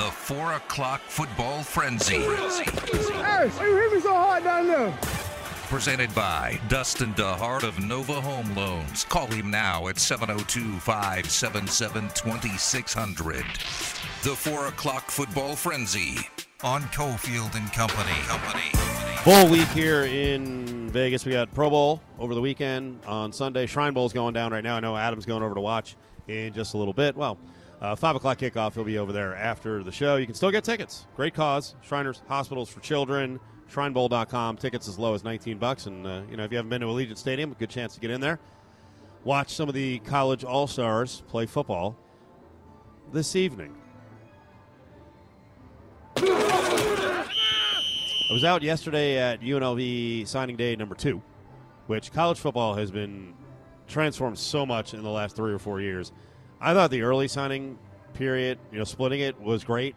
The 4 o'clock football frenzy. Hey, you hit me so hard down there. Presented by Dustin DeHart of Nova Home Loans. Call him now at 702-577-2600. The 4 o'clock football frenzy on Cofield and Company. Bowl week here in Vegas. We got Pro Bowl over the weekend on Sunday. Shrine Bowl's going down right now. I know Adam's going over to watch in just a little bit. Well, 5 o'clock kickoff. He'll be over there after the show. You can still get tickets. Great cause. Shriners Hospitals for Children. ShrineBowl.com. Tickets as low as $19. And, if you haven't been to Allegiant Stadium, a good chance to get in there. Watch some of the college all-stars play football this evening. I was out yesterday at UNLV signing day number 2, which college football has been transformed so much in the last 3 or 4 years. I thought the early signing period, splitting it was great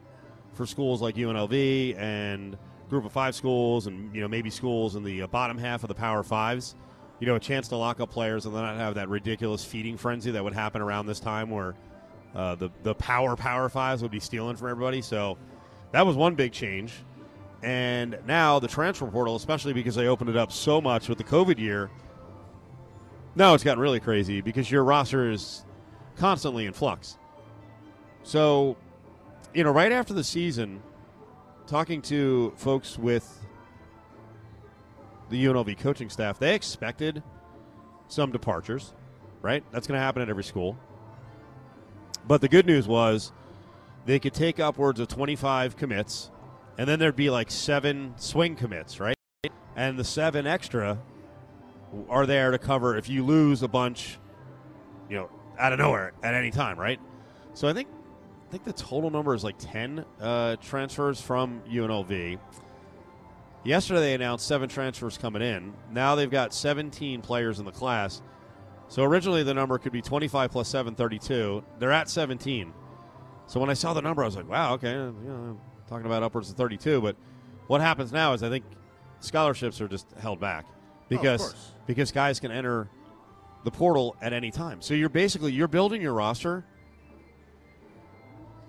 for schools like UNLV and Group of 5 schools and, maybe schools in the bottom half of the Power 5s, a chance to lock up players and then not have that ridiculous feeding frenzy that would happen around this time where the Power 5s would be stealing from everybody. So that was one big change. And now the transfer portal, especially because they opened it up so much with the COVID year, now it's gotten really crazy because your roster is constantly in flux. So, right after the season, talking to folks with the UNLV coaching staff, they expected some departures, right? That's going to happen at every school. But the good news was they could take upwards of 25 commits, and then there'd be like 7 swing commits, right? And the 7 extra are there to cover if you lose a bunch, out of nowhere at any time, right? So I think the total number is like 10 transfers from UNLV. Yesterday they announced 7 transfers coming in. Now they've got 17 players in the class. So originally the number could be 25 plus 7, 32. They're at 17. So when I saw the number, I was like, wow, okay, I'm talking about upwards of 32. But what happens now is I think scholarships are just held back because guys can enter the portal at any time. So you're building your roster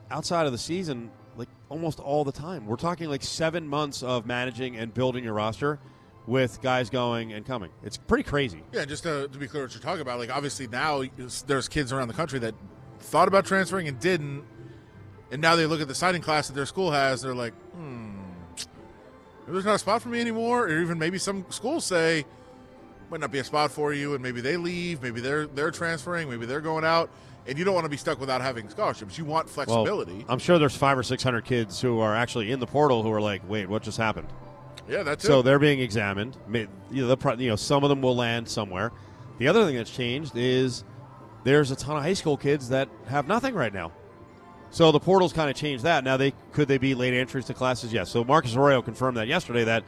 outside of the season, like almost all the time. We're talking like 7 months of managing and building your roster with guys going and coming. It's pretty crazy. Yeah, just to be clear what you're talking about, like obviously now there's kids around the country that thought about transferring and didn't, and now they look at the signing class that their school has, and they're like, there's not a spot for me anymore, or even maybe some schools say, might not be a spot for you, and maybe they leave, maybe they're transferring, maybe they're going out, and you don't want to be stuck without having scholarships. You want flexibility. Well, I'm sure there's 500 or 600 kids who are actually in the portal who are like, wait, what just happened? Yeah, that's it. So they're being examined. Some of them will land somewhere. The other thing that's changed is there's a ton of high school kids that have nothing right now. So the portal's kind of changed that. Now could they be late entries to classes? Yes. So Marcus Arroyo confirmed that yesterday that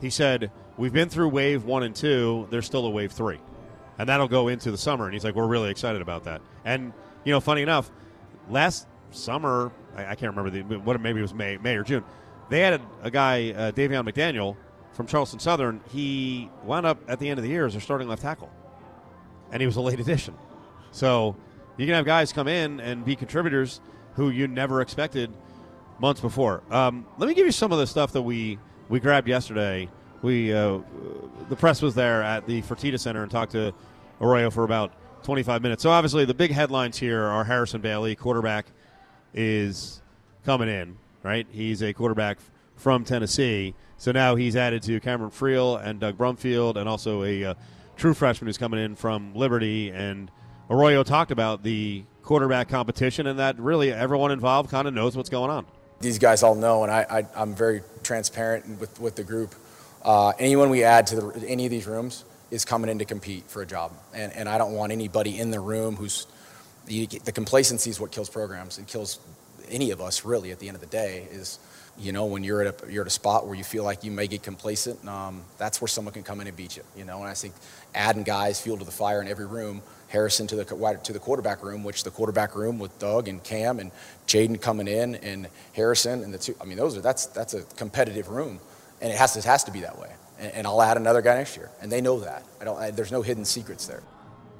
he said, we've been through wave 1 and 2. There's still a wave 3. And that'll go into the summer. And he's like, we're really excited about that. And, funny enough, last summer, I can't remember, maybe it was May or June, they had a guy, Davion McDaniel, from Charleston Southern. He wound up at the end of the year as their starting left tackle. And he was a late addition. So you can have guys come in and be contributors who you never expected months before. Let me give you some of the stuff that we grabbed yesterday. The press was there at the Fertitta Center and talked to Arroyo for about 25 minutes. So, obviously, the big headlines here are Harrison Bailey, quarterback, is coming in, right? He's a quarterback from Tennessee. So, now he's added to Cameron Friel and Doug Brumfield and also a true freshman who's coming in from Liberty. And Arroyo talked about the quarterback competition and that really everyone involved kind of knows what's going on. These guys all know, and I'm very transparent with the group. Anyone we add to any of these rooms is coming in to compete for a job. And I don't want anybody in the room who's – the complacency is what kills programs. It kills any of us, really, at the end of the day is, when you're at a spot where you feel like you may get complacent, that's where someone can come in and beat you, And I think adding guys, fuel to the fire in every room, Harrison to the quarterback room, which the quarterback room with Doug and Cam and Jaden coming in and Harrison and the two – that's a competitive room. And it has to be that way. And I'll add another guy next year. And they know that. There's no hidden secrets there.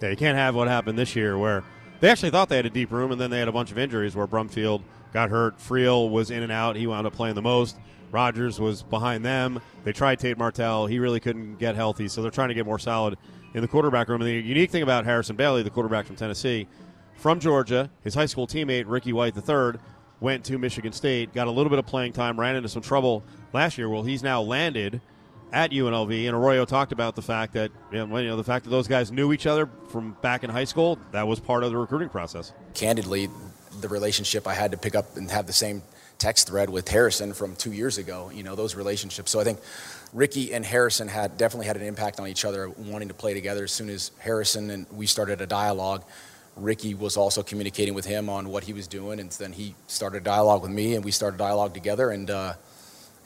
Yeah, you can't have what happened this year where They actually thought they had a deep room, and then they had a bunch of injuries where Brumfield got hurt. Friel was in and out. He wound up playing the most. Rodgers was behind them. They tried Tate Martell. He really couldn't get healthy, so they're trying to get more solid in the quarterback room. And the unique thing about Harrison Bailey, the quarterback from Tennessee, from Georgia, his high school teammate, Ricky White III, went to Michigan State, got a little bit of playing time, ran into some trouble last year. Well, he's now landed at UNLV, and Arroyo talked about the fact that the fact that those guys knew each other from back in high school, that was part of the recruiting process. Candidly, the relationship I had to pick up and have the same text thread with Harrison from 2 years ago, those relationships. So I think Ricky and Harrison had definitely had an impact on each other, wanting to play together. As soon as Harrison and we started a dialogue, Ricky was also communicating with him on what he was doing, and then he started a dialogue with me, and we started a dialogue together, and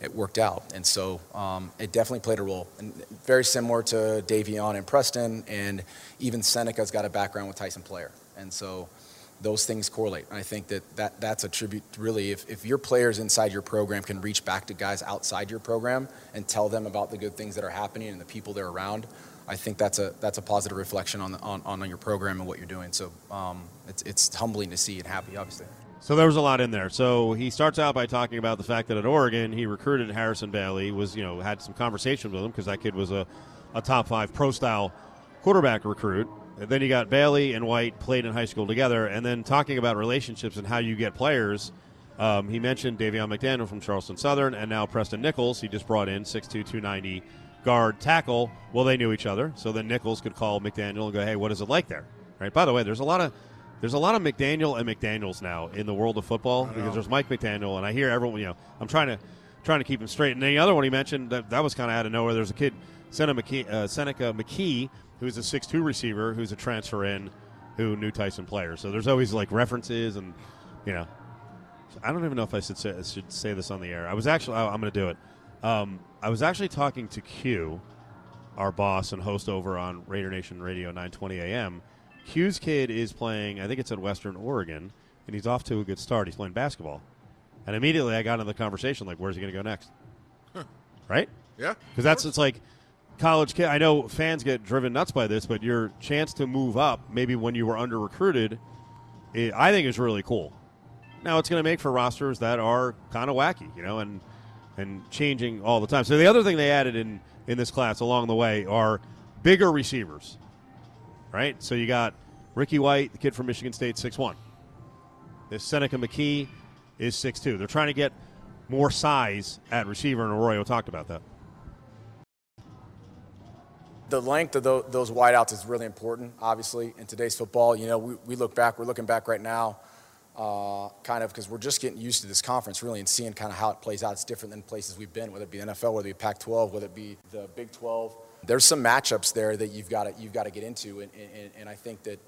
it worked out. And so it definitely played a role. And very similar to Davion and Preston, and even Seneca's got a background with Tyson Player. And so those things correlate. And I think that's a tribute, really. If your players inside your program can reach back to guys outside your program and tell them about the good things that are happening and the people they're around, I think that's a positive reflection on your program and what you're doing. So it's humbling to see and happy, obviously. So there was a lot in there. So he starts out by talking about the fact that at Oregon he recruited Harrison Bailey, was had some conversations with him because that kid was a top five pro style quarterback recruit. And then you got Bailey and White played in high school together. And then talking about relationships and how you get players, he mentioned Davion McDaniel from Charleston Southern and now Preston Nichols. He just brought in 6'2", 290 guard tackle. Well, they knew each other, so then Nichols could call McDaniel and go, "Hey, what is it like there?" Right. By the way, there's a lot of McDaniel and McDaniels now in the world of football because there's Mike McDaniel, and I hear everyone. I'm trying to keep him straight. And the other one he mentioned that was kind of out of nowhere. There's a kid, Seneca McKee, who's a 6'2" receiver, who's a transfer in, who knew Tyson Player. So there's always like references, and I don't even know if I should say this on the air. I'm going to do it. I was actually talking to Q, our boss and host over on Raider Nation Radio 920 AM. Q's kid is playing, I think it's at Western Oregon, and he's off to a good start. He's playing basketball. And immediately I got into the conversation, like, where's he going to go next? Huh. Right? Yeah. Because it's like college kid. I know fans get driven nuts by this, but your chance to move up maybe when you were under-recruited, I think is really cool. Now it's going to make for rosters that are kind of wacky, and changing all the time. So the other thing they added in this class along the way are bigger receivers, right? So you got Ricky White, the kid from Michigan State, 6'1". This Seneca McKee is 6'2". They're trying to get more size at receiver, and Arroyo talked about that. The length of those wideouts is really important, obviously, in today's football. We look back. We're looking back right now. Kind of because we're just getting used to this conference really and seeing kind of how it plays out. It's different than places we've been, whether it be NFL, whether it be Pac-12, whether it be the Big 12. There's some matchups there that you've got to get into, and I think that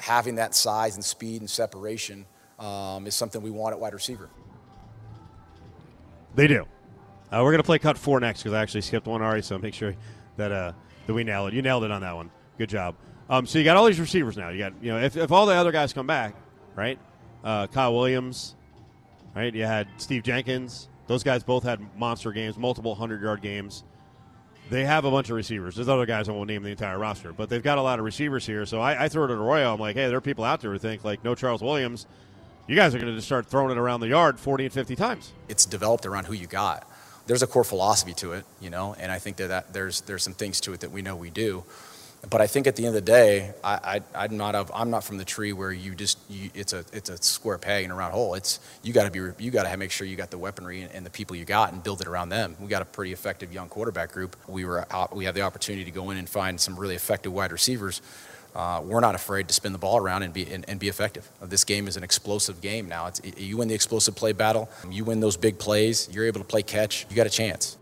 having that size and speed and separation is something we want at wide receiver. They do. We're going to play cut 4 next because I actually skipped one already, so make sure that we nail it. You nailed it on that one. Good job. So you got all these receivers now. You got if all the other guys come back, right? Kyle Williams, right? You had Steve Jenkins. Those guys both had monster games, multiple 100-yard games. They have a bunch of receivers. There's other guys I won't name the entire roster, but they've got a lot of receivers here. So I throw it at Arroyo. I'm like, hey, there are people out there who think, like, no Charles Williams. You guys are going to just start throwing it around the yard 40 and 50 times. It's developed around who you got. There's a core philosophy to it, and I think that there's some things to it that we know we do. But I think at the end of the day, I'm not from the tree where it's a square peg in a round hole. It's you got to make sure you got the weaponry and the people you got and build it around them. We got a pretty effective young quarterback group. We had the opportunity to go in and find some really effective wide receivers. We're not afraid to spin the ball around and be effective. This game is an explosive game now. You win the explosive play battle. You win those big plays. You're able to play catch. You got a chance.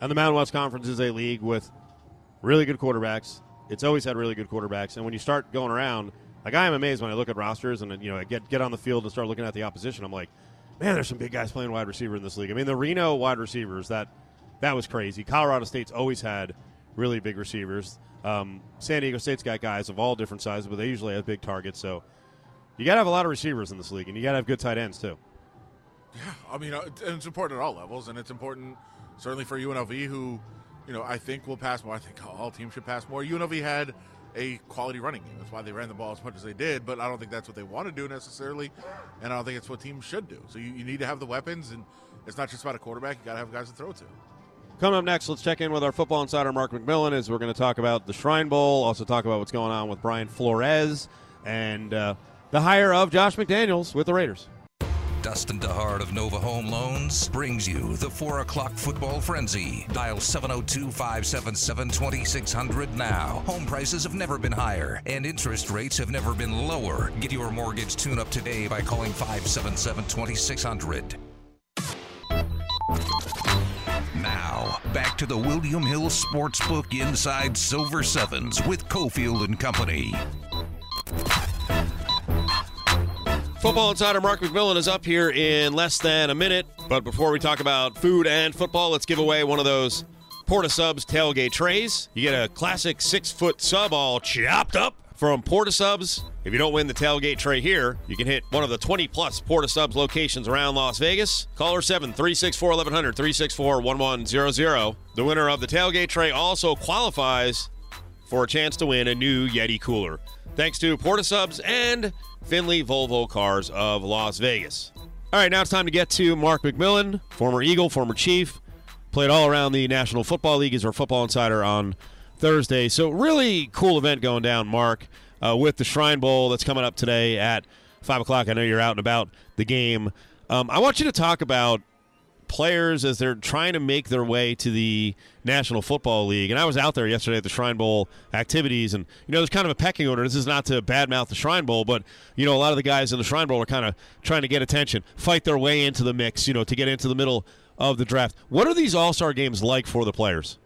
And the Mountain West Conference is a league with really good quarterbacks. It's always had really good quarterbacks. And when you start going around, like, I am amazed when I look at rosters and, I get on the field and start looking at the opposition. I'm like, man, there's some big guys playing wide receiver in this league. I mean, the Reno wide receivers, that was crazy. Colorado State's always had really big receivers. San Diego State's got guys of all different sizes, but they usually have big targets. So you got to have a lot of receivers in this league, and you got to have good tight ends too. Yeah, I mean, it's important at all levels, and it's important certainly for UNLV who – I think we'll pass more. I think all teams should pass more. UNLV had a quality running game. That's why they ran the ball as much as they did, but I don't think that's what they want to do necessarily, and I don't think it's what teams should do. So you need to have the weapons, and it's not just about a quarterback. You got to have guys to throw to. Coming up next, let's check in with our football insider, Mark McMillan, as we're going to talk about the Shrine Bowl, also talk about what's going on with Brian Flores, and the hire of Josh McDaniels with the Raiders. Dustin DeHart of Nova Home Loans brings you the 4 o'clock football frenzy. Dial 702-577-2600 now. Home prices have never been higher, and interest rates have never been lower. Get your mortgage tune-up today by calling 577-2600. Now, back to the William Hill Sportsbook Inside Silver Sevens with Cofield and Company. Football insider Mark McMillan is up here in less than a minute. But before we talk about food and football, let's give away one of those Porta Subs tailgate trays. You get a classic 6-foot sub all chopped up from Porta Subs. If you don't win the tailgate tray here, you can hit one of the 20-plus Porta Subs locations around Las Vegas. Caller 7-364-1100, 364-1100. The winner of the tailgate tray also qualifies for a chance to win a new Yeti cooler. Thanks to Porta Subs and Finley Volvo Cars of Las Vegas. All right, now it's time to get to Mark McMillan, former Eagle, former Chief, played all around the National Football League as our football insider on Thursday. So really cool event going down, Mark, with the Shrine Bowl that's coming up today at 5 o'clock. I know you're out and about the game. I want you to talk about players as they're trying to make their way to the National Football League. And I was out there yesterday at the Shrine Bowl activities, and, you know, there's kind of a pecking order. This is not to badmouth the Shrine Bowl, but, you know, a lot of the guys in the Shrine Bowl are kind of trying to get attention, fight their way into the mix, you know, to get into the middle of the draft. What are these All-Star games like for the players?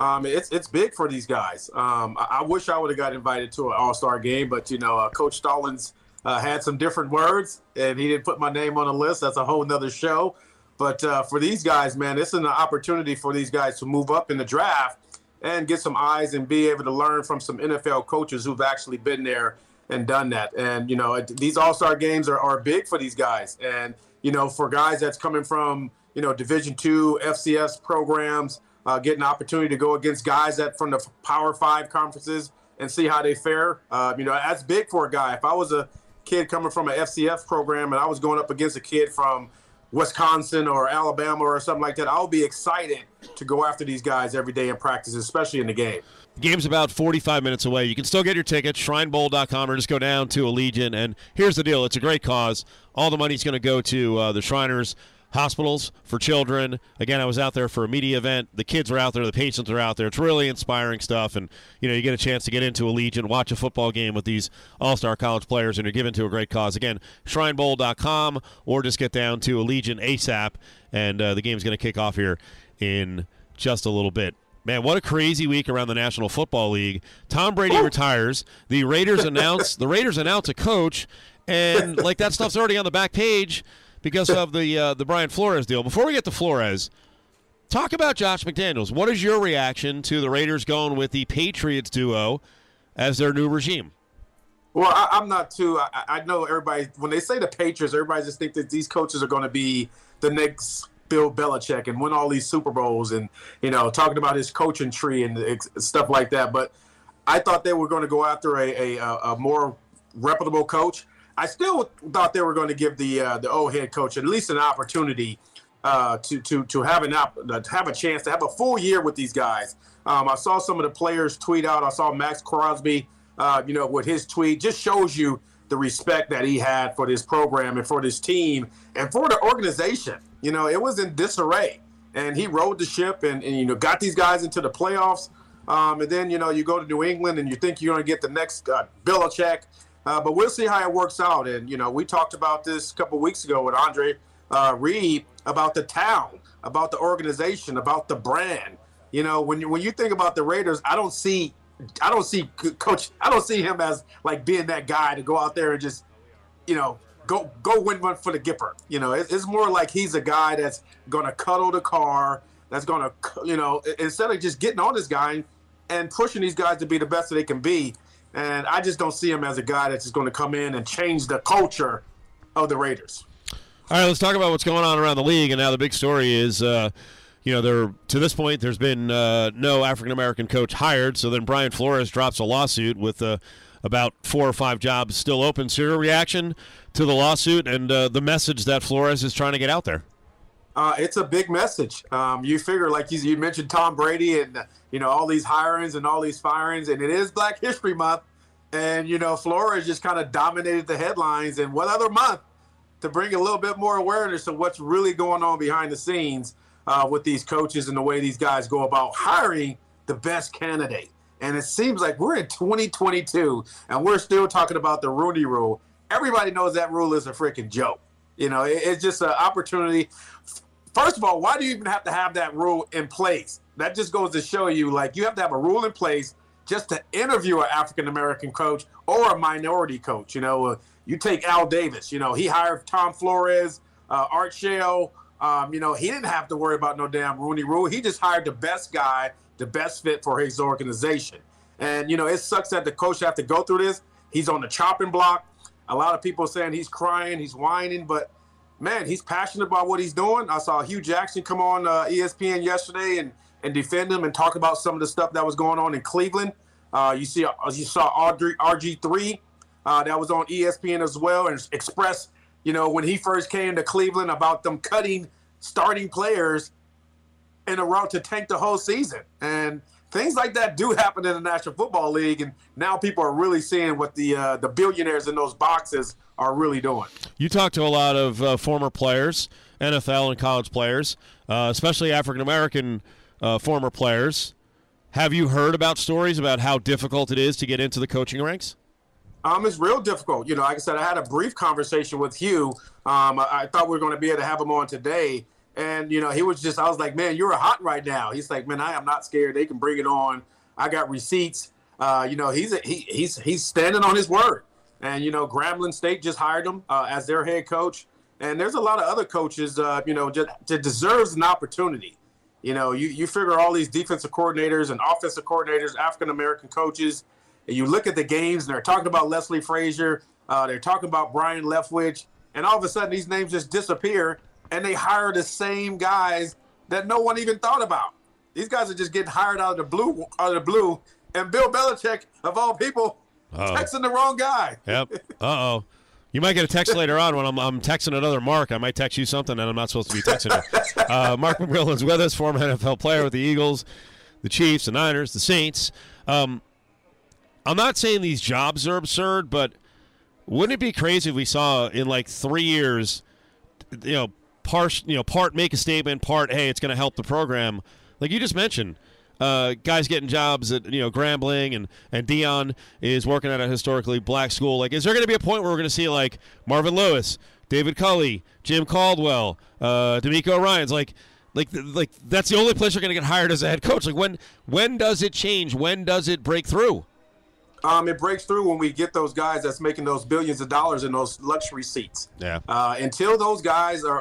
It's big for these guys. I wish I would have got invited to an All-Star game, but, you know, Coach Stallings had some different words, and he didn't put my name on the list. That's a whole nother show. But for these guys, man, this is an opportunity for these guys to move up in the draft and get some eyes and be able to learn from some NFL coaches who've actually been there and done that. And, you know, these All-Star games are big for these guys. And, you know, for guys that's coming from, you know, Division II, FCS programs, getting an opportunity to go against guys that from the Power 5 conferences and see how they fare, you know, that's big for a guy. If I was a kid coming from an FCS program and I was going up against a kid from Wisconsin or Alabama or something like that, I'll be excited to go after these guys every day in practice, especially in the game. The game's about 45 minutes away. You can still get your tickets, ShrineBowl.com, or just go down to Allegiant. And here's the deal. It's a great cause. All the money's going to go to the Shriners Hospitals for Children. Again, I was out there for a media event. The kids are out there. The patients are out there. It's really inspiring stuff. And, you know, you get a chance to get into Allegiant, watch a football game with these all-star college players, and you're given to a great cause. Again, ShrineBowl.com, or just get down to Allegiant ASAP, and the game's going to kick off here in just a little bit. Man, what a crazy week around the National Football League. Tom Brady retires. The Raiders announce a coach, and, like, that stuff's already on the back page because of the Brian Flores deal. Before we get to Flores, talk about Josh McDaniels. What is your reaction to the Raiders going with the Patriots duo as their new regime? Well, I'm not too – I know everybody – when they say the Patriots, everybody just thinks that these coaches are going to be the next Bill Belichick and win all these Super Bowls and, you know, talking about his coaching tree and stuff like that. But I thought they were going to go after a more reputable coach. I still thought they were going to give the old head coach at least an opportunity to have a chance to have a full year with these guys. I saw some of the players tweet out. I saw Max Crosby, you know, with his tweet. Just shows you the respect that he had for this program and for this team and for the organization. You know, it was in disarray, and he rode the ship and you know, got these guys into the playoffs. And then, you know, you go to New England and you think you're going to get the next Belichick. But we'll see how it works out. And, you know, we talked about this a couple weeks ago with Andre Reed about the town, about the organization, about the brand. You know, when you think about the Raiders, I don't see Coach. I don't see him as like being that guy to go out there and just, you know, go win one for the Gipper. You know, it's more like he's a guy that's going to cuddle the car, that's going to, you know, instead of just getting on this guy and pushing these guys to be the best that they can be. And I just don't see him as a guy that's just going to come in and change the culture of the Raiders. All right, let's talk about what's going on around the league. And now the big story is, you know, there to this point there's been no African-American coach hired. So then Brian Flores drops a lawsuit with about 4 or 5 jobs still open. So your reaction to the lawsuit and the message that Flores is trying to get out there? It's a big message. You figure, like you mentioned, Tom Brady and, you know, all these hirings and all these firings, and it is Black History Month. And, you know, Flores just kind of dominated the headlines. And what other month to bring a little bit more awareness to what's really going on behind the scenes with these coaches and the way these guys go about hiring the best candidate. And it seems like we're in 2022, and we're still talking about the Rooney Rule. Everybody knows that rule is a freaking joke. You know, it's just an opportunity. First of all, why do you even have to have that rule in place? That just goes to show you, like, you have to have a rule in place just to interview an African-American coach or a minority coach. You know, you take Al Davis. You know, he hired Tom Flores, Art Shell. You know, he didn't have to worry about no damn Rooney Rule. He just hired the best guy, the best fit for his organization. And, you know, it sucks that the coach have to go through this. He's on the chopping block. A lot of people saying he's crying, he's whining, but man, he's passionate about what he's doing. I saw Hue Jackson come on ESPN yesterday and defend him and talk about some of the stuff that was going on in Cleveland. You saw RG3 that was on ESPN as well, and expressed, you know, when he first came to Cleveland about them cutting starting players in a route to tank the whole season. And things like that do happen in the National Football League, and now people are really seeing what the billionaires in those boxes are really doing. You talk to a lot of former players, NFL and college players, especially African-American former players. Have you heard about stories about how difficult it is to get into the coaching ranks? It's real difficult. You know, like I said, I had a brief conversation with Hue. I thought we were going to be able to have him on today. And, you know, he was just, I was like, man, you're hot right now. He's like, man, I am not scared. They can bring it on. I got receipts. You know, he's standing on his word. And, you know, Grambling State just hired him as their head coach. And there's a lot of other coaches, you know, just deserves an opportunity. You know, you figure all these defensive coordinators and offensive coordinators, African-American coaches, and you look at the games, and they're talking about Leslie Frazier. They're talking about Brian Leftwich. And all of a sudden, these names just disappear, and they hire the same guys that no one even thought about. These guys are just getting hired out of the blue. And Bill Belichick, of all people, texting the wrong guy. Yep. Uh-oh. You might get a text later on when I'm texting another Mark. I might text you something that I'm not supposed to be texting you. Mark McMillan is with us, former NFL player with the Eagles, the Chiefs, the Niners, the Saints. I'm not saying these jobs are absurd, but wouldn't it be crazy if we saw in like 3 years, you know, part make a statement, part, hey, it's going to help the program. Like you just mentioned, guys getting jobs at, you know, Grambling, and Dion is working at a historically black school. Like, is there going to be a point where we're going to see, like, Marvin Lewis, David Culley, Jim Caldwell, D'Amico Ryans? Like that's the only place you're going to get hired as a head coach. Like, when does it change? When does it break through? It breaks through when we get those guys that's making those billions of dollars in those luxury seats. Yeah. Until those guys are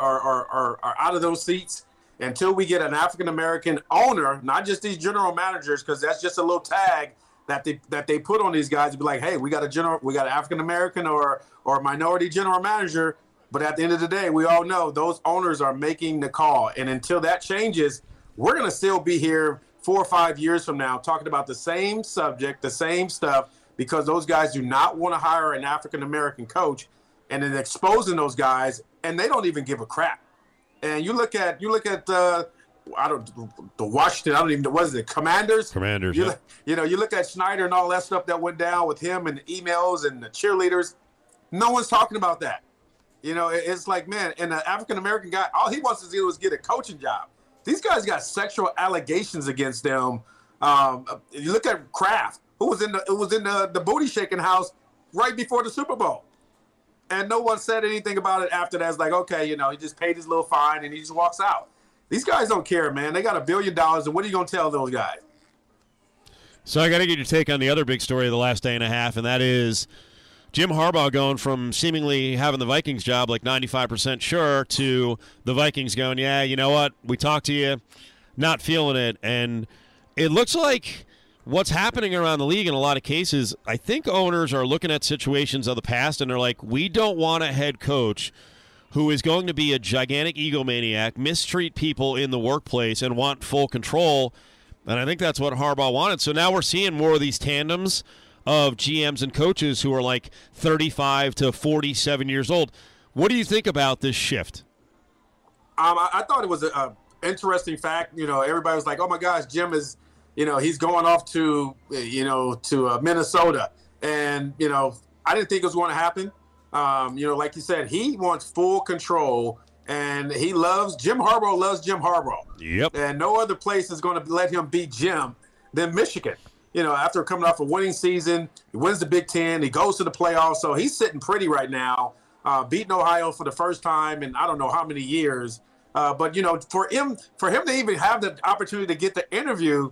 out of those seats, until we get an African-American owner, not just these general managers, because that's just a little tag that they put on these guys to be like, hey, we got an African-American or minority general manager. But at the end of the day, we all know those owners are making the call. And until that changes, we're going to still be here 4 or 5 years from now talking about the same subject, the same stuff, because those guys do not want to hire an African-American coach, and then exposing those guys, and they don't even give a crap. And you look at Commanders? Commanders, yeah. You know, you look at Snyder and all that stuff that went down with him and the emails and the cheerleaders. No one's talking about that. You know, it's like, man, and an African-American guy, all he wants to do is get a coaching job. These guys got sexual allegations against them. You look at Kraft, who was in the booty shaking house right before the Super Bowl. And no one said anything about it after that. It's like, okay, you know, he just paid his little fine and he just walks out. These guys don't care, man. They got $1 billion, and what are you going to tell those guys? So I got to get your take on the other big story of the last day and a half, and that is Jim Harbaugh going from seemingly having the Vikings job like 95% sure to the Vikings going, yeah, you know what, we talked to you, not feeling it. And it looks like what's happening around the league in a lot of cases, I think owners are looking at situations of the past and they're like, we don't want a head coach who is going to be a gigantic egomaniac, mistreat people in the workplace, and want full control. And I think that's what Harbaugh wanted. So now we're seeing more of these tandems of GMs and coaches who are like 35 to 47 years old. What do you think about this shift? I thought it was an interesting fact. You know, everybody was like, oh, my gosh, Jim is, you know, he's going off to, you know, to Minnesota. And, you know, I didn't think it was going to happen. You know, like you said, he wants full control. And he loves Jim Harbaugh. Yep. And no other place is going to let him beat Jim than Michigan. You know, after coming off a winning season, he wins the Big Ten, he goes to the playoffs. So he's sitting pretty right now, beating Ohio for the first time in I don't know how many years. But, you know, for him to even have the opportunity to get the interview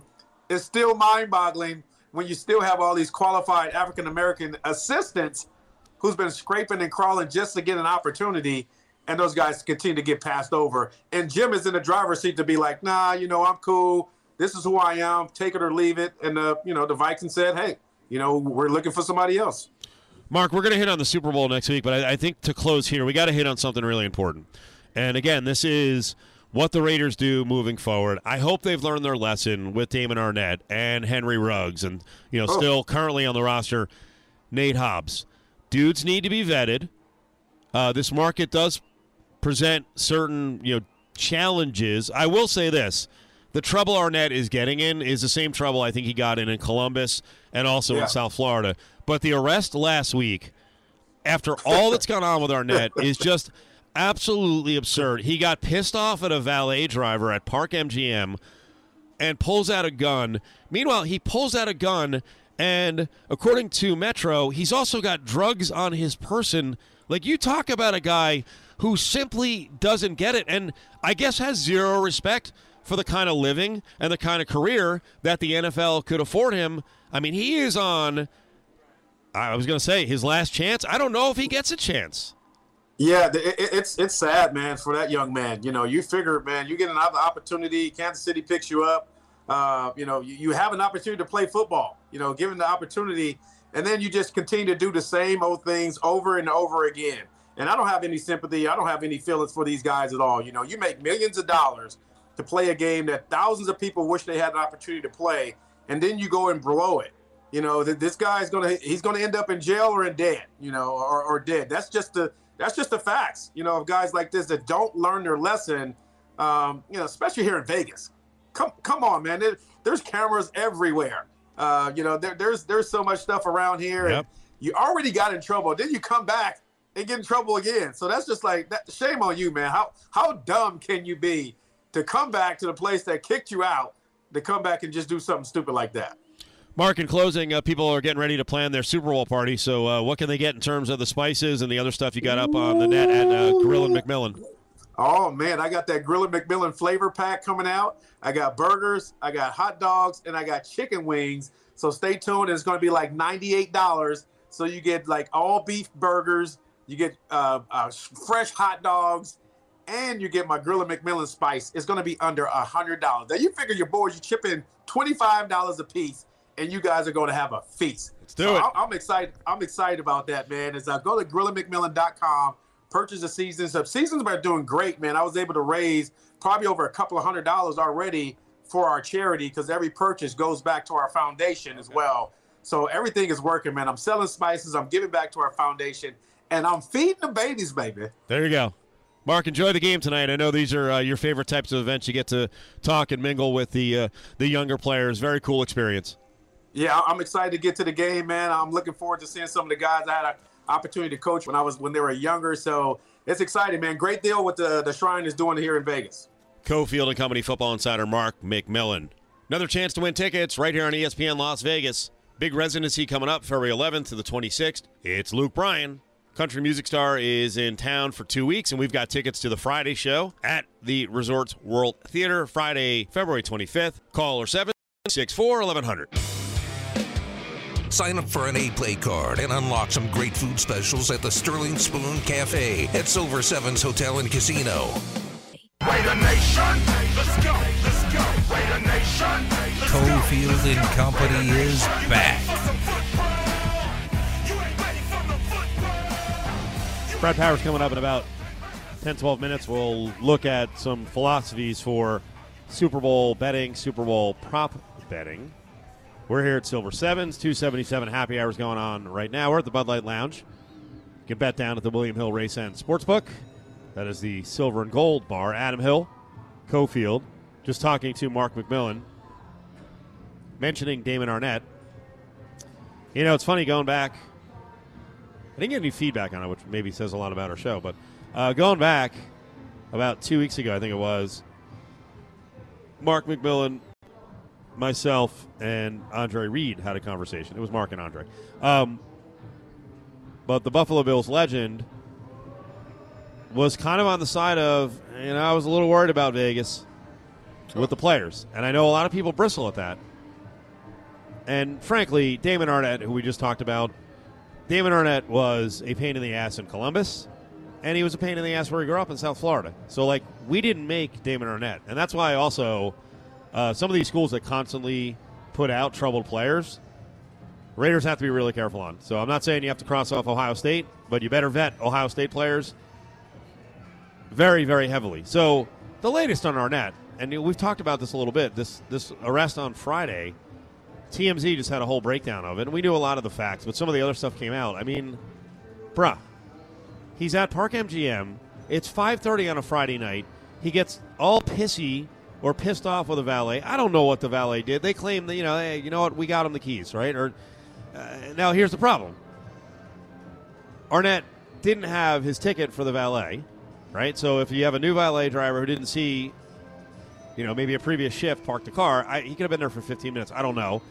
is still mind-boggling when you still have all these qualified African-American assistants who's been scraping and crawling just to get an opportunity. And those guys continue to get passed over. And Jim is in the driver's seat to be like, nah, you know, I'm cool. This is who I am. Take it or leave it. And, you know, the Vikings said, hey, you know, we're looking for somebody else. Mark, we're going to hit on the Super Bowl next week. But I think to close here, we got to hit on something really important. And, again, this is what the Raiders do moving forward. I hope they've learned their lesson with Damon Arnette and Henry Ruggs and, you know, still currently on the roster, Nate Hobbs. Dudes need to be vetted. This market does present certain, you know, challenges. I will say this. The trouble Arnette is getting in is the same trouble I think he got in Columbus and also in South Florida. But the arrest last week, after all that's gone on with Arnette, is just absolutely absurd. He got pissed off at a valet driver at Park MGM and pulls out a gun. Meanwhile, he pulls out a gun, and according to Metro, he's also got drugs on his person. Like, you talk about a guy who simply doesn't get it and I guess has zero respect for the kind of living and the kind of career that the NFL could afford him. I mean, he is on, I was going to say, his last chance. I don't know if he gets a chance. Yeah, it's sad, man, for that young man. You know, you figure, man, you get another opportunity. Kansas City picks you up. You know, you have an opportunity to play football, you know, given the opportunity. And then you just continue to do the same old things over and over again. And I don't have any sympathy. I don't have any feelings for these guys at all. You know, you make millions of dollars to play a game that thousands of people wish they had an opportunity to play, and then you go and blow it. You know, this guy's he's gonna end up in jail or in dead. You know, or dead. That's just the facts. You know, of guys like this that don't learn their lesson. You know, especially here in Vegas. Come on, man. There's cameras everywhere. You know, there's so much stuff around here. Yep. And you already got in trouble. Then you come back. They get in trouble again. So that's just like, shame on you, man. How dumb can you be to come back to the place that kicked you out, to come back and just do something stupid like that? Mark, in closing, people are getting ready to plan their Super Bowl party. So what can they get in terms of the spices and the other stuff you got up on the net at Grillin' McMillan? Oh, man, I got that Grillin' McMillan flavor pack coming out. I got burgers, I got hot dogs, and I got chicken wings. So stay tuned. It's going to be like $98. So you get like all beef burgers. You get fresh hot dogs, and you get my Grillin' McMillan spice. It's going to be under $100. Now, you figure your boys, you chip in $25 a piece, and you guys are going to have a feast. Let's do it. I'm excited. I'm excited about that, man. As I go to GrillinMcMillan.com, purchase the seasons up. Seasons are doing great, man. I was able to raise probably over a couple of $100 already for our charity because every purchase goes back to our foundation as well. So everything is working, man. I'm selling spices. I'm giving back to our foundation. And I'm feeding the babies, baby. There you go. Mark, enjoy the game tonight. I know these are your favorite types of events. You get to talk and mingle with the younger players. Very cool experience. Yeah, I'm excited to get to the game, man. I'm looking forward to seeing some of the guys I had an opportunity to coach when they were younger. So it's exciting, man. Great deal with the Shrine is doing here in Vegas. Cofield and Company football insider Mark McMillan. Another chance to win tickets right here on ESPN Las Vegas. Big residency coming up February 11th to the 26th. It's Luke Bryan. Country Music Star is in town for 2 weeks, and we've got tickets to the Friday show at the Resorts World Theater, Friday, February 25th. Call or 764-1100. Sign up for an A-Play card and unlock some great food specials at the Sterling Spoon Cafe at Silver Sevens Hotel and Casino. Raider Nation, let's go, Raider Nation. Cofield and Company is back. Brad Powers coming up in about 10-12 minutes, we'll look at some philosophies for Super Bowl betting, Super Bowl prop betting. We're here at Silver Sevens, 277 happy hours going on right now. We're at the Bud Light Lounge. You can bet down at the William Hill Race and Sportsbook. That is the Silver and Gold Bar. Adam Hill, Cofield, just talking to Mark McMillan, mentioning Damon Arnette. You know, it's funny going back. I didn't get any feedback on it, which maybe says a lot about our show, but going back about 2 weeks ago, I think it was, Mark McMillan, myself, and Andre Reed had a conversation. It was Mark and Andre. But the Buffalo Bills legend was kind of on the side of, you know, I was a little worried about Vegas with the players. And I know a lot of people bristle at that. And frankly, Damon Arnette, who we just talked about, Damon Arnette was a pain in the ass in Columbus, and he was a pain in the ass where he grew up in South Florida. So, like, we didn't make Damon Arnette. And that's why also some of these schools that constantly put out troubled players, Raiders have to be really careful on. So I'm not saying you have to cross off Ohio State, but you better vet Ohio State players very, very heavily. So the latest on Arnette, and we've talked about this a little bit, this arrest on Friday, TMZ just had a whole breakdown of it, and we knew a lot of the facts, but some of the other stuff came out. I mean, bruh, he's at Park MGM. It's 5:30 on a Friday night. He gets all pissy or pissed off with a valet. I don't know what the valet did. They claim that, you know, hey, you know what, we got him the keys, right? Or now here's the problem. Arnette didn't have his ticket for the valet, right? So if you have a new valet driver who didn't see, you know, maybe a previous shift, parked the car, he could have been there for 15 minutes. I don't know.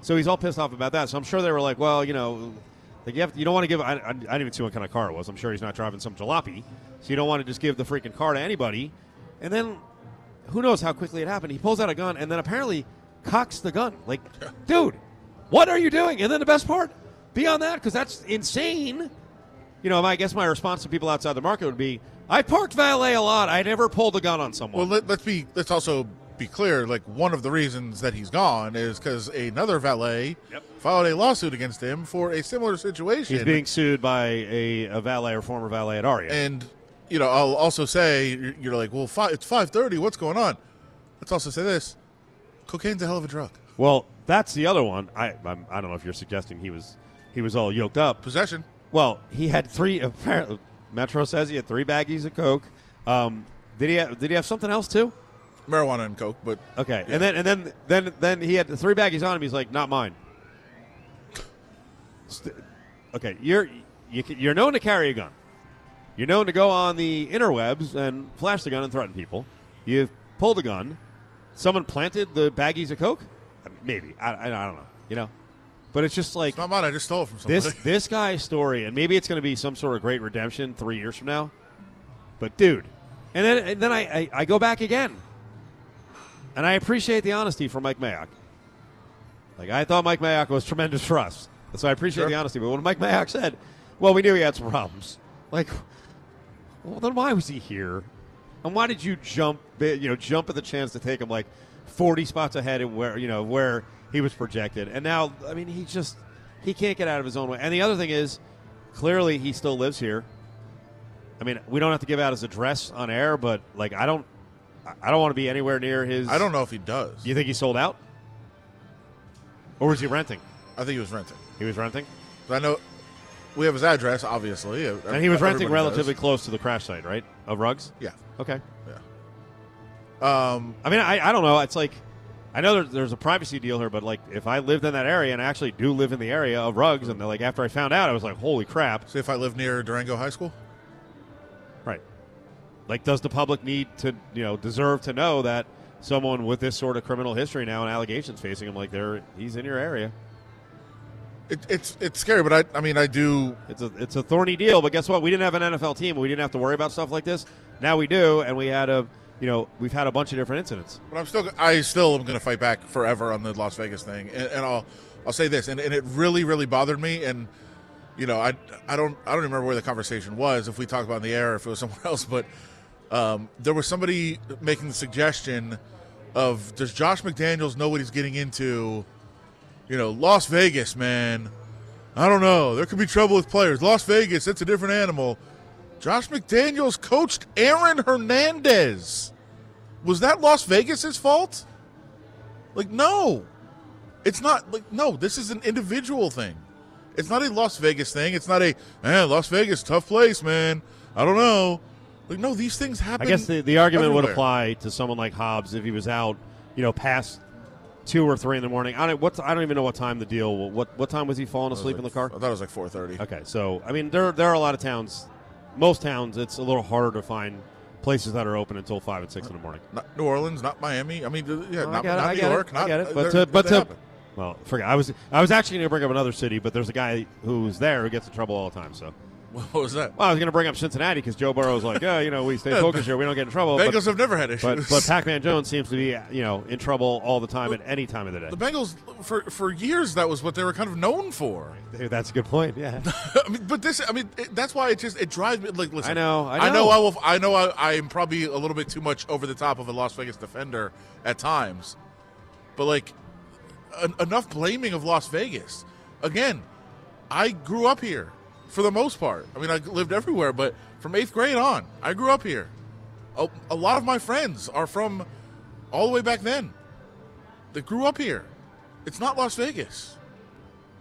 So he's all pissed off about that. So I'm sure they were like, well, you know, like you don't want to give – I didn't even see what kind of car it was. I'm sure he's not driving some jalopy. So you don't want to just give the freaking car to anybody. And then who knows how quickly it happened. He pulls out a gun and then apparently cocks the gun. Like, dude, what are you doing? And then the best part, beyond that, because that's insane. You know, I guess my response to people outside the market would be, I parked valet a lot. I never pulled a gun on someone. Well, let's also be clear. Like, one of the reasons that he's gone is because another valet filed a lawsuit against him for a similar situation. He's being sued by a valet or former valet at Aria. And, you know, I'll also say, you're like, well, it's 5:30. What's going on? Let's also say this. Cocaine's a hell of a drug. Well, that's the other one. I don't know if you're suggesting he was all yoked up. Possession. Well, he had three apparently. Metro says he had three baggies of coke. Did he have something else too? Marijuana and coke, but okay. Yeah. And then he had the three baggies on him. He's like, not mine. Okay, you're known to carry a gun. You're known to go on the interwebs and flash the gun and threaten people. You've pulled a gun. Someone planted the baggies of coke. Maybe I don't know. You know. But it's just like, it's not mine. I just stole it from somebody. This guy's story, and maybe it's going to be some sort of great redemption 3 years from now. But dude, and then I go back again, and I appreciate the honesty from Mike Mayock. Like, I thought Mike Mayock was tremendous for us, so I appreciate the honesty. But when Mike Mayock said, "Well, we knew he had some problems," like, well, then why was he here, and why did you jump at the chance to take him like 40 spots ahead and where he was projected. And now, I mean, he can't get out of his own way. And the other thing is, clearly he still lives here. I mean, we don't have to give out his address on air, but, like, I don't want to be anywhere near his. I don't know if he does. Do you think he sold out? Or was he renting? I think he was renting. He was renting? I know we have his address, obviously. And he was renting relatively close to the crash site, right? Of Ruggs? Yeah. Okay. Yeah. I mean, I don't know. It's like, I know there's a privacy deal here, but, like, if I lived in that area, and I actually do live in the area of Ruggs, and, like, after I found out, I was like, holy crap. So if I live near Durango High School? Right. Like, does the public need to, you know, deserve to know that someone with this sort of criminal history now and allegations facing him, like, he's in your area? It's scary, but, I mean, I do. It's a thorny deal, but guess what? We didn't have an NFL team. We didn't have to worry about stuff like this. Now we do, and we had a. You know, we've had a bunch of different incidents. But I still am going to fight back forever on the Las Vegas thing, and I'll say this, and it really, really bothered me, and you know, I don't remember where the conversation was, if we talked about it on the air, or if it was somewhere else, but there was somebody making the suggestion of, does Josh McDaniels know what he's getting into? You know, Las Vegas, man. I don't know. There could be trouble with players. Las Vegas, it's a different animal. Josh McDaniels coached Aaron Hernandez. Was that Las Vegas's fault? Like, no. It's not. Like, no, this is an individual thing. It's not a Las Vegas thing. It's not a, Las Vegas, tough place, man. I don't know. Like, no, these things happen. I guess the argument everywhere would apply to someone like Hobbs if he was out, past 2 or 3 in the morning. I don't even know what time the deal. What time was he falling asleep in the car? I thought it was like 4:30. Okay, so I mean, there are a lot of towns. Most towns, it's a little harder to find places that are open until 5 and 6 in the morning. Not New Orleans, not Miami. I mean, yeah, no, not New York. I get it. I was actually going to bring up another city, but there's a guy who's there who gets in trouble all the time. So. What was that? Well, I was going to bring up Cincinnati because Joe Burrow was like, we stay focused here. We don't get in trouble. Bengals have never had issues. But Pac-Man Jones seems to be, in trouble all the time at any time of the day. The Bengals, for years, that was what they were kind of known for. That's a good point, yeah. That's why it drives me. Like, listen, I am probably a little bit too much over the top of a Las Vegas defender at times. But, enough blaming of Las Vegas. Again, I grew up here. For the most part. I mean, I lived everywhere, but from 8th grade on, I grew up here. A lot of my friends are from all the way back then. They grew up here. It's not Las Vegas.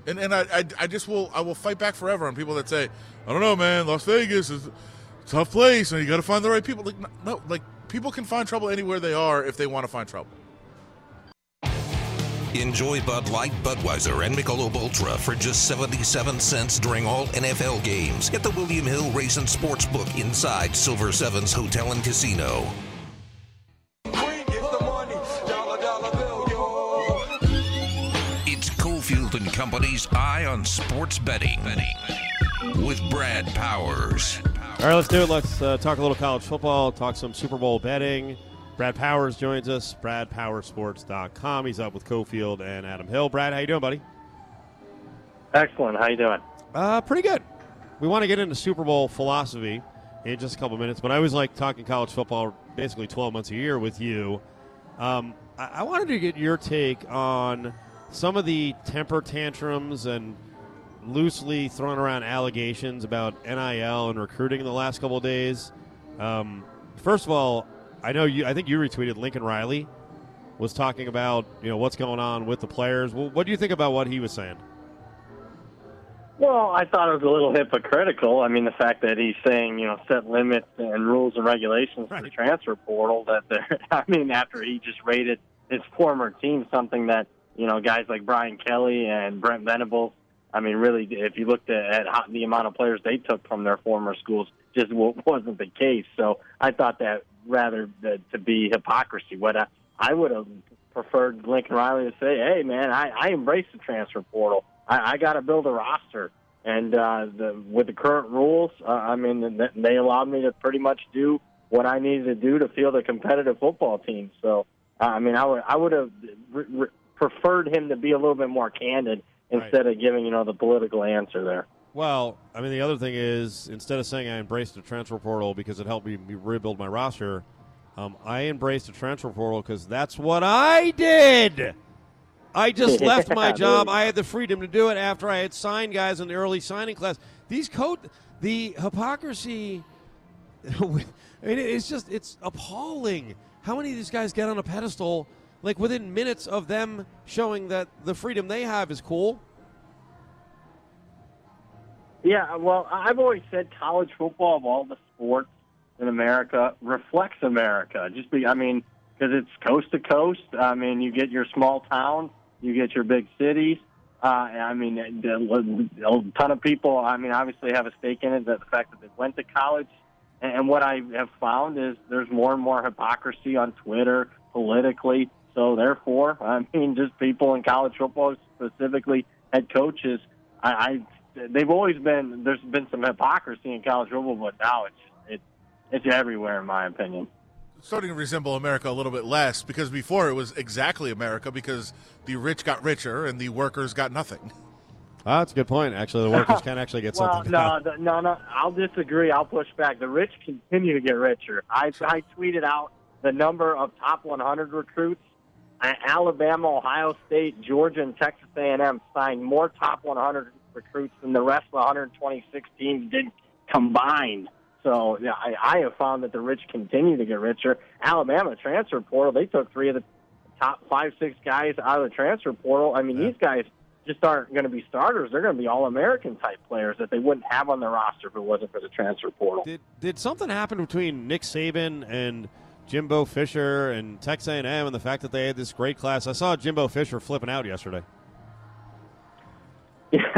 And I will fight back forever on people that say, I don't know, man, Las Vegas is a tough place, and you got to find the right people. People can find trouble anywhere they are if they want to find trouble. Enjoy Bud Light, Budweiser, and Michelob Ultra for just 77 cents during all NFL games at the William Hill Racing Sportsbook inside Silver Sevens Hotel and Casino. Queen gets the money, dollar bill, yo. It's Cofield and Company's Eye on Sports Betting with Brad Powers. All right, let's do it. Let's talk a little college football, talk some Super Bowl betting. Brad Powers joins us, bradpowersports.com. He's up with Cofield and Adam Hill. Brad, how you doing, buddy? Excellent. How you doing? Pretty good. We want to get into Super Bowl philosophy in just a couple minutes, but I always like talking college football basically 12 months a year with you. I wanted to get your take on some of the temper tantrums and loosely thrown around allegations about NIL and recruiting in the last couple of days. First of all, I think you retweeted Lincoln Riley was talking about, what's going on with the players. Well, what do you think about what he was saying? Well, I thought it was a little hypocritical. I mean, the fact that he's saying, set limits and rules and regulations for the transfer portal after he just rated his former team, something that, guys like Brian Kelly and Brent Venables, really, if you looked at the amount of players they took from their former schools, just wasn't the case. So I thought that rather to be hypocrisy. What I would have preferred Lincoln Riley to say, hey, man, I embrace the transfer portal. I got to build a roster. And with the current rules, they allowed me to pretty much do what I needed to do to field a competitive football team. So, I would have preferred him to be a little bit more candid instead of giving, the political answer there. Well, the other thing is, instead of saying I embraced the transfer portal because it helped me rebuild my roster, I embraced the transfer portal because that's what I did. I just left my job. I had the freedom to do it after I had signed guys in the early signing class. The hypocrisy, it's appalling how many of these guys get on a pedestal, within minutes of them showing that the freedom they have is cool. Yeah, well, I've always said college football of all the sports in America reflects America. Because it's coast to coast. You get your small towns, you get your big cities. A ton of people, obviously have a stake in it, the fact that they went to college. And what I have found is there's more and more hypocrisy on Twitter, politically. So, therefore, just people in college football, specifically head coaches, they've always been. There's been some hypocrisy in college football, but now it's everywhere, in my opinion. It's starting to resemble America a little bit less, because before it was exactly America, because the rich got richer and the workers got nothing. Oh, that's a good point. Actually, the workers can actually get something. Well, no. I'll disagree. I'll push back. The rich continue to get richer. I tweeted out the number of top 100 recruits. Alabama, Ohio State, Georgia, and Texas A&M signed more top 100 recruits than the rest of the 126 teams did combined. So yeah, I have found that the rich continue to get richer. Alabama transfer portal, they took three of the top 5-6 guys out of the transfer portal. I mean, these guys just aren't going to be starters. They're going to be All-American type players that they wouldn't have on their roster if it wasn't for the transfer portal. Did something happen between Nick Saban and Jimbo Fisher and Texas A&M and the fact that they had this great class? I saw Jimbo Fisher flipping out yesterday. Yeah.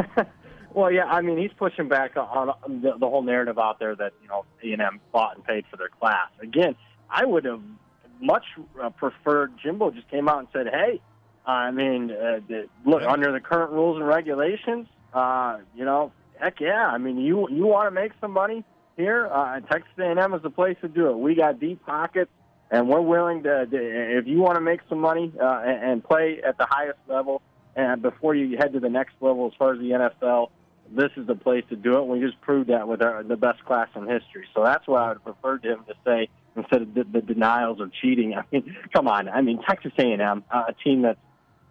Well, yeah, I mean, he's pushing back on the whole narrative out there that, you know, A&M bought and paid for their class. Again, I would have much preferred Jimbo just came out and said, hey, I mean, look, under the current rules and regulations, you know, heck yeah. I mean, you want to make some money here, Texas A&M is the place to do it. We got deep pockets, and we're willing to if you want to make some money and play at the highest level and before you head to the next level as far as the NFL, this is the place to do it. We just proved that with the best class in history. So that's what I would prefer to him to say instead of the denials of cheating. I mean, come on. I mean, Texas A&M, a team that's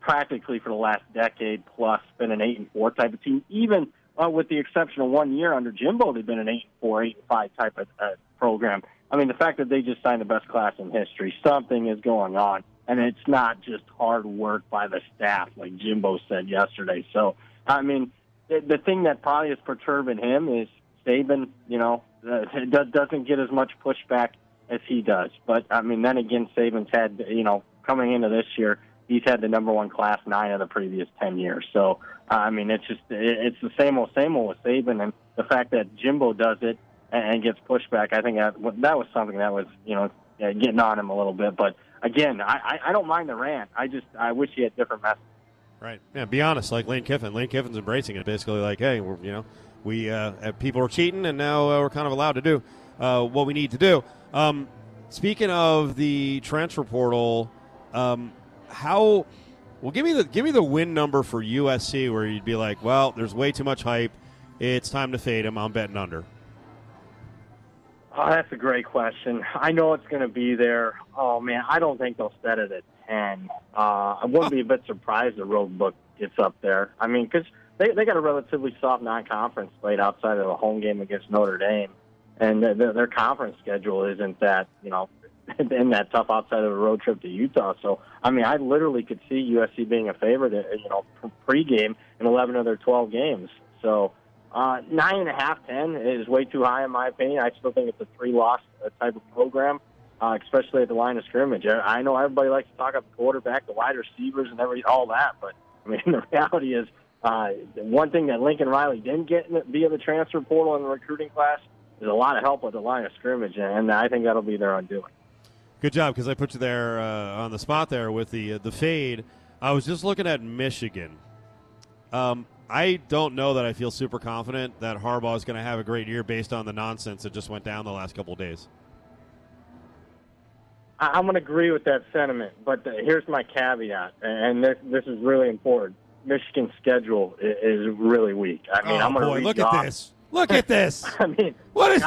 practically for the last decade plus been an 8-4 type of team. Even with the exception of 1 year under Jimbo, they've been an 8-4, 8-5 type of program. I mean, the fact that they just signed the best class in history, something is going on. And it's not just hard work by the staff, like Jimbo said yesterday. So, I mean, the thing that probably is perturbing him is Saban, you know, doesn't get as much pushback as he does. But, I mean, then again, Saban's had, you know, coming into this year, he's had the number one class 9 of the previous 10 years. So, I mean, it's the same old with Saban. And the fact that Jimbo does it and gets pushback, I think that was something that was, you know, getting on him a little bit. But, again, I don't mind the rant. I wish he had different messages. Right. Yeah, be honest, like Lane Kiffin. Lane Kiffin's embracing it, basically like, hey, we're, you know, people are cheating, and now we're kind of allowed to do what we need to do. Speaking of the transfer portal, give me the win number for USC where you'd be like, well, there's way too much hype. It's time to fade him. I'm betting under. Oh, that's a great question. I know it's going to be there. Oh, man, I don't think they'll set it at 10. I wouldn't be a bit surprised the road book gets up there. I mean, because they got a relatively soft non-conference slate outside of a home game against Notre Dame, and their conference schedule isn't that, you know, in that tough outside of a road trip to Utah. So, I mean, I literally could see USC being a favorite, you know, pregame in 11 of their 12 games. So, 9.5, 10 is way too high in my opinion. I still think it's a 3-loss type of program, especially at the line of scrimmage. I know everybody likes to talk about the quarterback, the wide receivers, and all that, but I mean the reality is the one thing that Lincoln Riley didn't get via the transfer portal in the recruiting class is a lot of help with the line of scrimmage, and I think that'll be their undoing. Good job, because I put you there on the spot there with the fade. I was just looking at Michigan. I don't know that I feel super confident that Harbaugh is going to have a great year based on the nonsense that just went down the last couple of days. I'm going to agree with that sentiment, but here's my caveat, and this is really important. Michigan's schedule is really weak. I mean, I'm going to look at this. Look at this. I mean, wait, they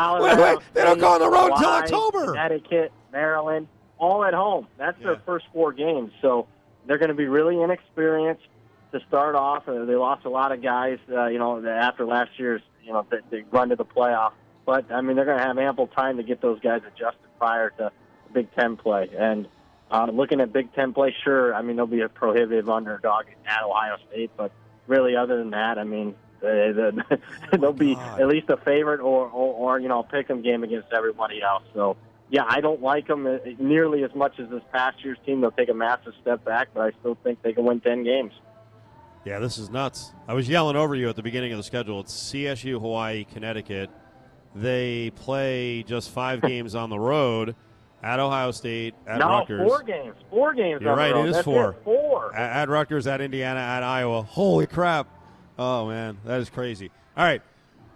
don't go on the road until October. Connecticut, Maryland, all at home. That's their first 4 games, so they're going to be really inexperienced to start off. They lost a lot of guys, you know, after last year's, you know, they run to the playoff. But, I mean, they're going to have ample time to get those guys adjusted prior to Big Ten play. And looking at Big Ten play, sure, I mean, they'll be a prohibitive underdog at Ohio State. But really, other than that, I mean, they'll be at least a favorite or you know, pick 'em game against everybody else. So, yeah, I don't like them nearly as much as this past year's team. They'll take a massive step back, but I still think they can win 10 games. Yeah, this is nuts. I was yelling over you at the beginning of the schedule. It's CSU, Hawaii, Connecticut. They play just 5 games on the road at Ohio State, at Rutgers. No, 4 games. 4 games You're on right, the road. It is That's 4. It, 4. At Rutgers, at Indiana, at Iowa. Holy crap. Oh, man, that is crazy. All right,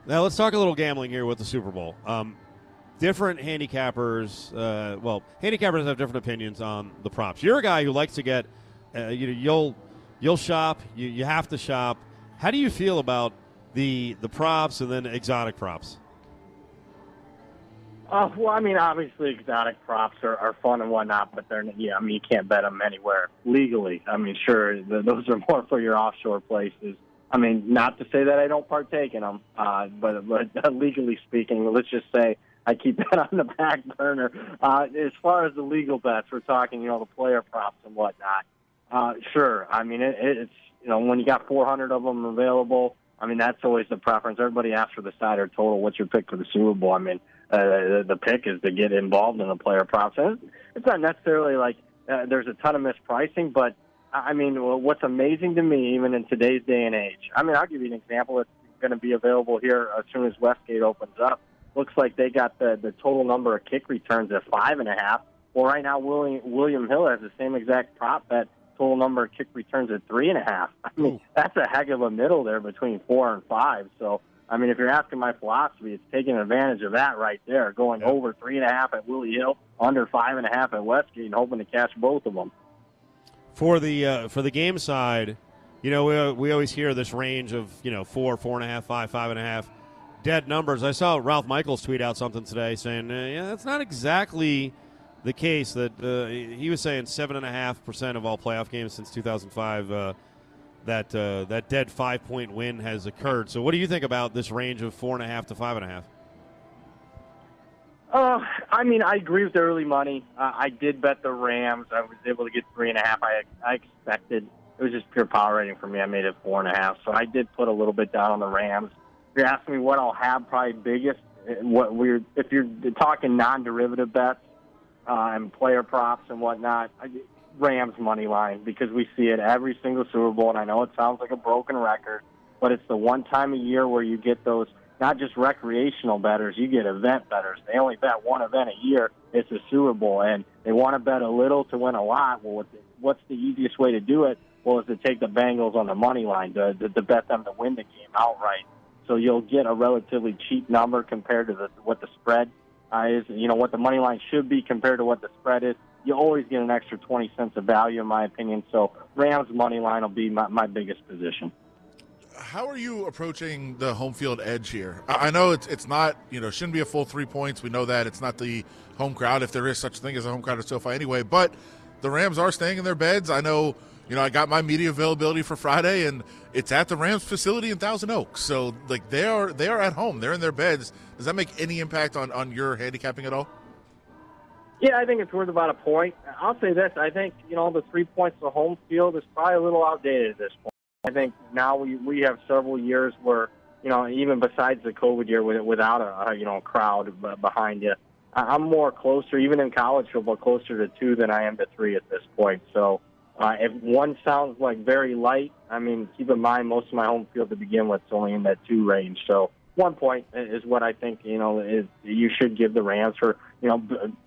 now let's talk a little gambling here with the Super Bowl. Different handicappers, handicappers have different opinions on the props. You're a guy who likes to get, You'll shop. You have to shop. How do you feel about the props and then exotic props? Well, I mean, obviously exotic props are fun and whatnot, but you can't bet them anywhere legally. I mean, sure, those are more for your offshore places. I mean, not to say that I don't partake in them, but legally speaking, let's just say I keep that on the back burner. As far as the legal bets, we're talking, you know, the player props and whatnot. Sure. I mean, it's, you know, when you got 400 of them available, I mean, that's always the preference. Everybody asks for the side or total. What's your pick for the Super Bowl? I mean, the pick is to get involved in the player props. And it's not necessarily like there's a ton of mispricing, but, I mean, what's amazing to me, even in today's day and age, I mean, I'll give you an example. It's going to be available here as soon as Westgate opens up. Looks like they got the total number of kick returns at 5.5. Well, right now, William Hill has the same exact prop bet, total number of kick returns at 3.5. I mean, that's a heck of a middle there between 4 and 5. So, I mean, if you're asking my philosophy, it's taking advantage of that right there, going over 3.5 at Willie Hill, under 5.5 at Westgate, and hoping to catch both of them. For the game side, you know, we always hear this range of, you know, 4, 4.5, 5, 5.5, dead numbers. I saw Ralph Michaels tweet out something today saying, yeah, that's not exactly the case. That he was saying 7.5% of all playoff games since 2005 that dead 5-point win has occurred. So, what do you think about this range of 4.5 to 5.5? I mean, I agree with the early money. I did bet the Rams. I was able to get 3.5. I expected. It was just pure power rating for me. I made it 4.5. So I did put a little bit down on the Rams. If you're asking me what I'll have, probably biggest, if you're talking non-derivative bets and player props and whatnot, Rams money line, because we see it every single Super Bowl. And I know it sounds like a broken record, but it's the one time a year where you get those, not just recreational bettors, you get event bettors. They only bet one event a year. It's the Super Bowl, and they want to bet a little to win a lot. Well, what's the easiest way to do it? Well, is to take the Bengals on the money line, to bet them to win the game outright. So you'll get a relatively cheap number compared to what the spread is, you know, what the money line should be compared to what the spread is. You always get an extra 20 cents of value, in my opinion. So Rams money line will be my biggest position. How are you approaching the home field edge here? I know it's not, you know, shouldn't be a full 3 points. We know that. It's not the home crowd, if there is such a thing as a home crowd at SoFi anyway. But the Rams are staying in their beds. I know, you know, I got my media availability for Friday, and it's at the Rams facility in Thousand Oaks. So, like, they are at home. They're in their beds. Does that make any impact on your handicapping at all? Yeah, I think it's worth about a point. I'll say this. I think, you know, the 3 points of the home field is probably a little outdated at this point. I think now we have several years where, you know, even besides the COVID year, without a, you know, crowd behind you, I'm more closer, even in college football, closer to 2 than I am to 3 at this point. So if one sounds like very light, I mean, keep in mind most of my home field to begin with is only in that 2 range. So 1 point is what I think, you know, is you should give the Rams for, you know,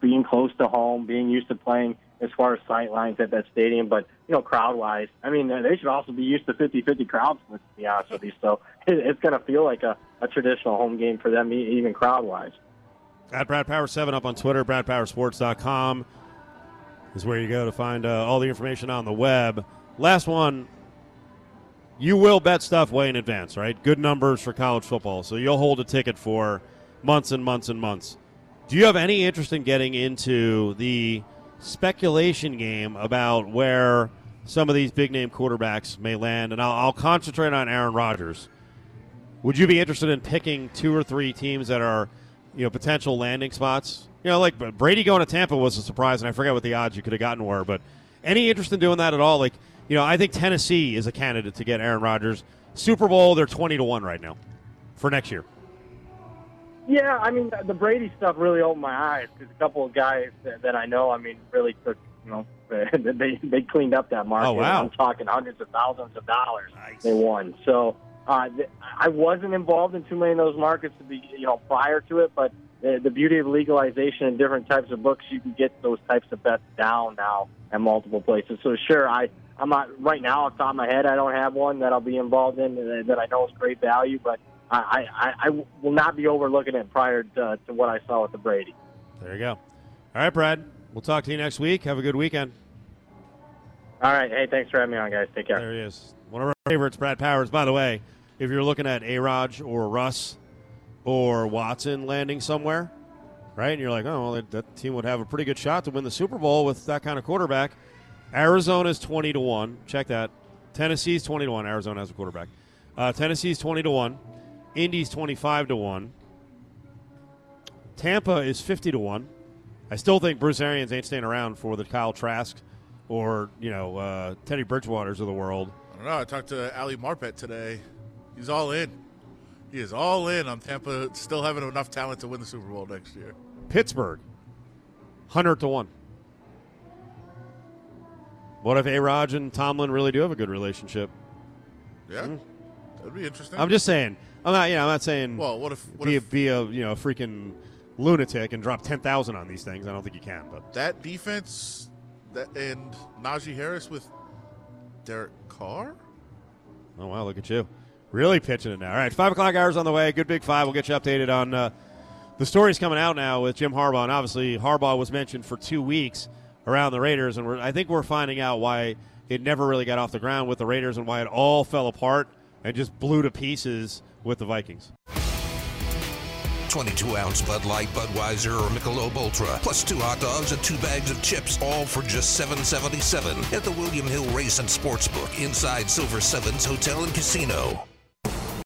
being close to home, being used to playing as far as sight lines at that stadium. But, you know, crowd-wise, I mean, they should also be used to 50-50 crowds, to be honest with you. So it's going to feel like a traditional home game for them, even crowd-wise. At BradPower7 up on Twitter, BradPowerSports.com is where you go to find all the information on the web. Last one, you will bet stuff way in advance, right? Good numbers for college football. So you'll hold a ticket for months and months and months. Do you have any interest in getting into the speculation game about where some of these big-name quarterbacks may land? And I'll concentrate on Aaron Rodgers. Would you be interested in picking 2 or 3 teams that are, you know, potential landing spots? You know, like Brady going to Tampa was a surprise, and I forget what the odds you could have gotten were. But any interest in doing that at all? Like, you know, I think Tennessee is a candidate to get Aaron Rodgers. Super Bowl, they're 20-1 right now for next year. Yeah, I mean, the Brady stuff really opened my eyes because a couple of guys that I know, I mean, really took, you know, they cleaned up that market. Oh, wow. I'm talking hundreds of thousands of dollars. Nice. They won. So I wasn't involved in too many of those markets to be, you know, prior to it, but the beauty of legalization and different types of books, you can get those types of bets down now at multiple places. So, sure, I'm not right now off the top of my head. I don't have one that I'll be involved in that I know is great value, but I will not be overlooking it prior to what I saw with the Brady. There you go. All right, Brad. We'll talk to you next week. Have a good weekend. All right. Hey, thanks for having me on, guys. Take care. There he is. One of our favorites, Brad Powers. By the way, if you're looking at A-Rodge or Russ or Watson landing somewhere, right, and you're like, oh, well, that team would have a pretty good shot to win the Super Bowl with that kind of quarterback. Arizona's 20-1. Check that. Tennessee's 20-1. Arizona has a quarterback. Tennessee's 20-1. Indy's 25-1. Tampa is 50-1. I still think Bruce Arians ain't staying around for the Kyle Trask or, Teddy Bridgewater's of the world. I don't know. I talked to Ali Marpet today. He's all in. He is all in on Tampa still having enough talent to win the Super Bowl next year. Pittsburgh, 100-1. What if A-Rod and Tomlin really do have a good relationship? Yeah, that'd be interesting. I'm just saying. I'm not saying. Well, what if be a freaking lunatic and drop 10,000 on these things? I don't think you can. But that defense, and Najee Harris with Derek Carr. Oh wow! Look at you, really pitching it now. All right, 5 o'clock hours on the way. Good Big Five. We'll get you updated on the stories coming out now with Jim Harbaugh. And obviously, Harbaugh was mentioned for 2 weeks around the Raiders, and I think we're finding out why it never really got off the ground with the Raiders and why it all fell apart and just blew to pieces with the Vikings. 22-ounce Bud Light, Budweiser, or Michelob Ultra, plus 2 hot dogs and 2 bags of chips, all for just $7.77 at the William Hill Race and Sportsbook inside Silver Sevens Hotel and Casino.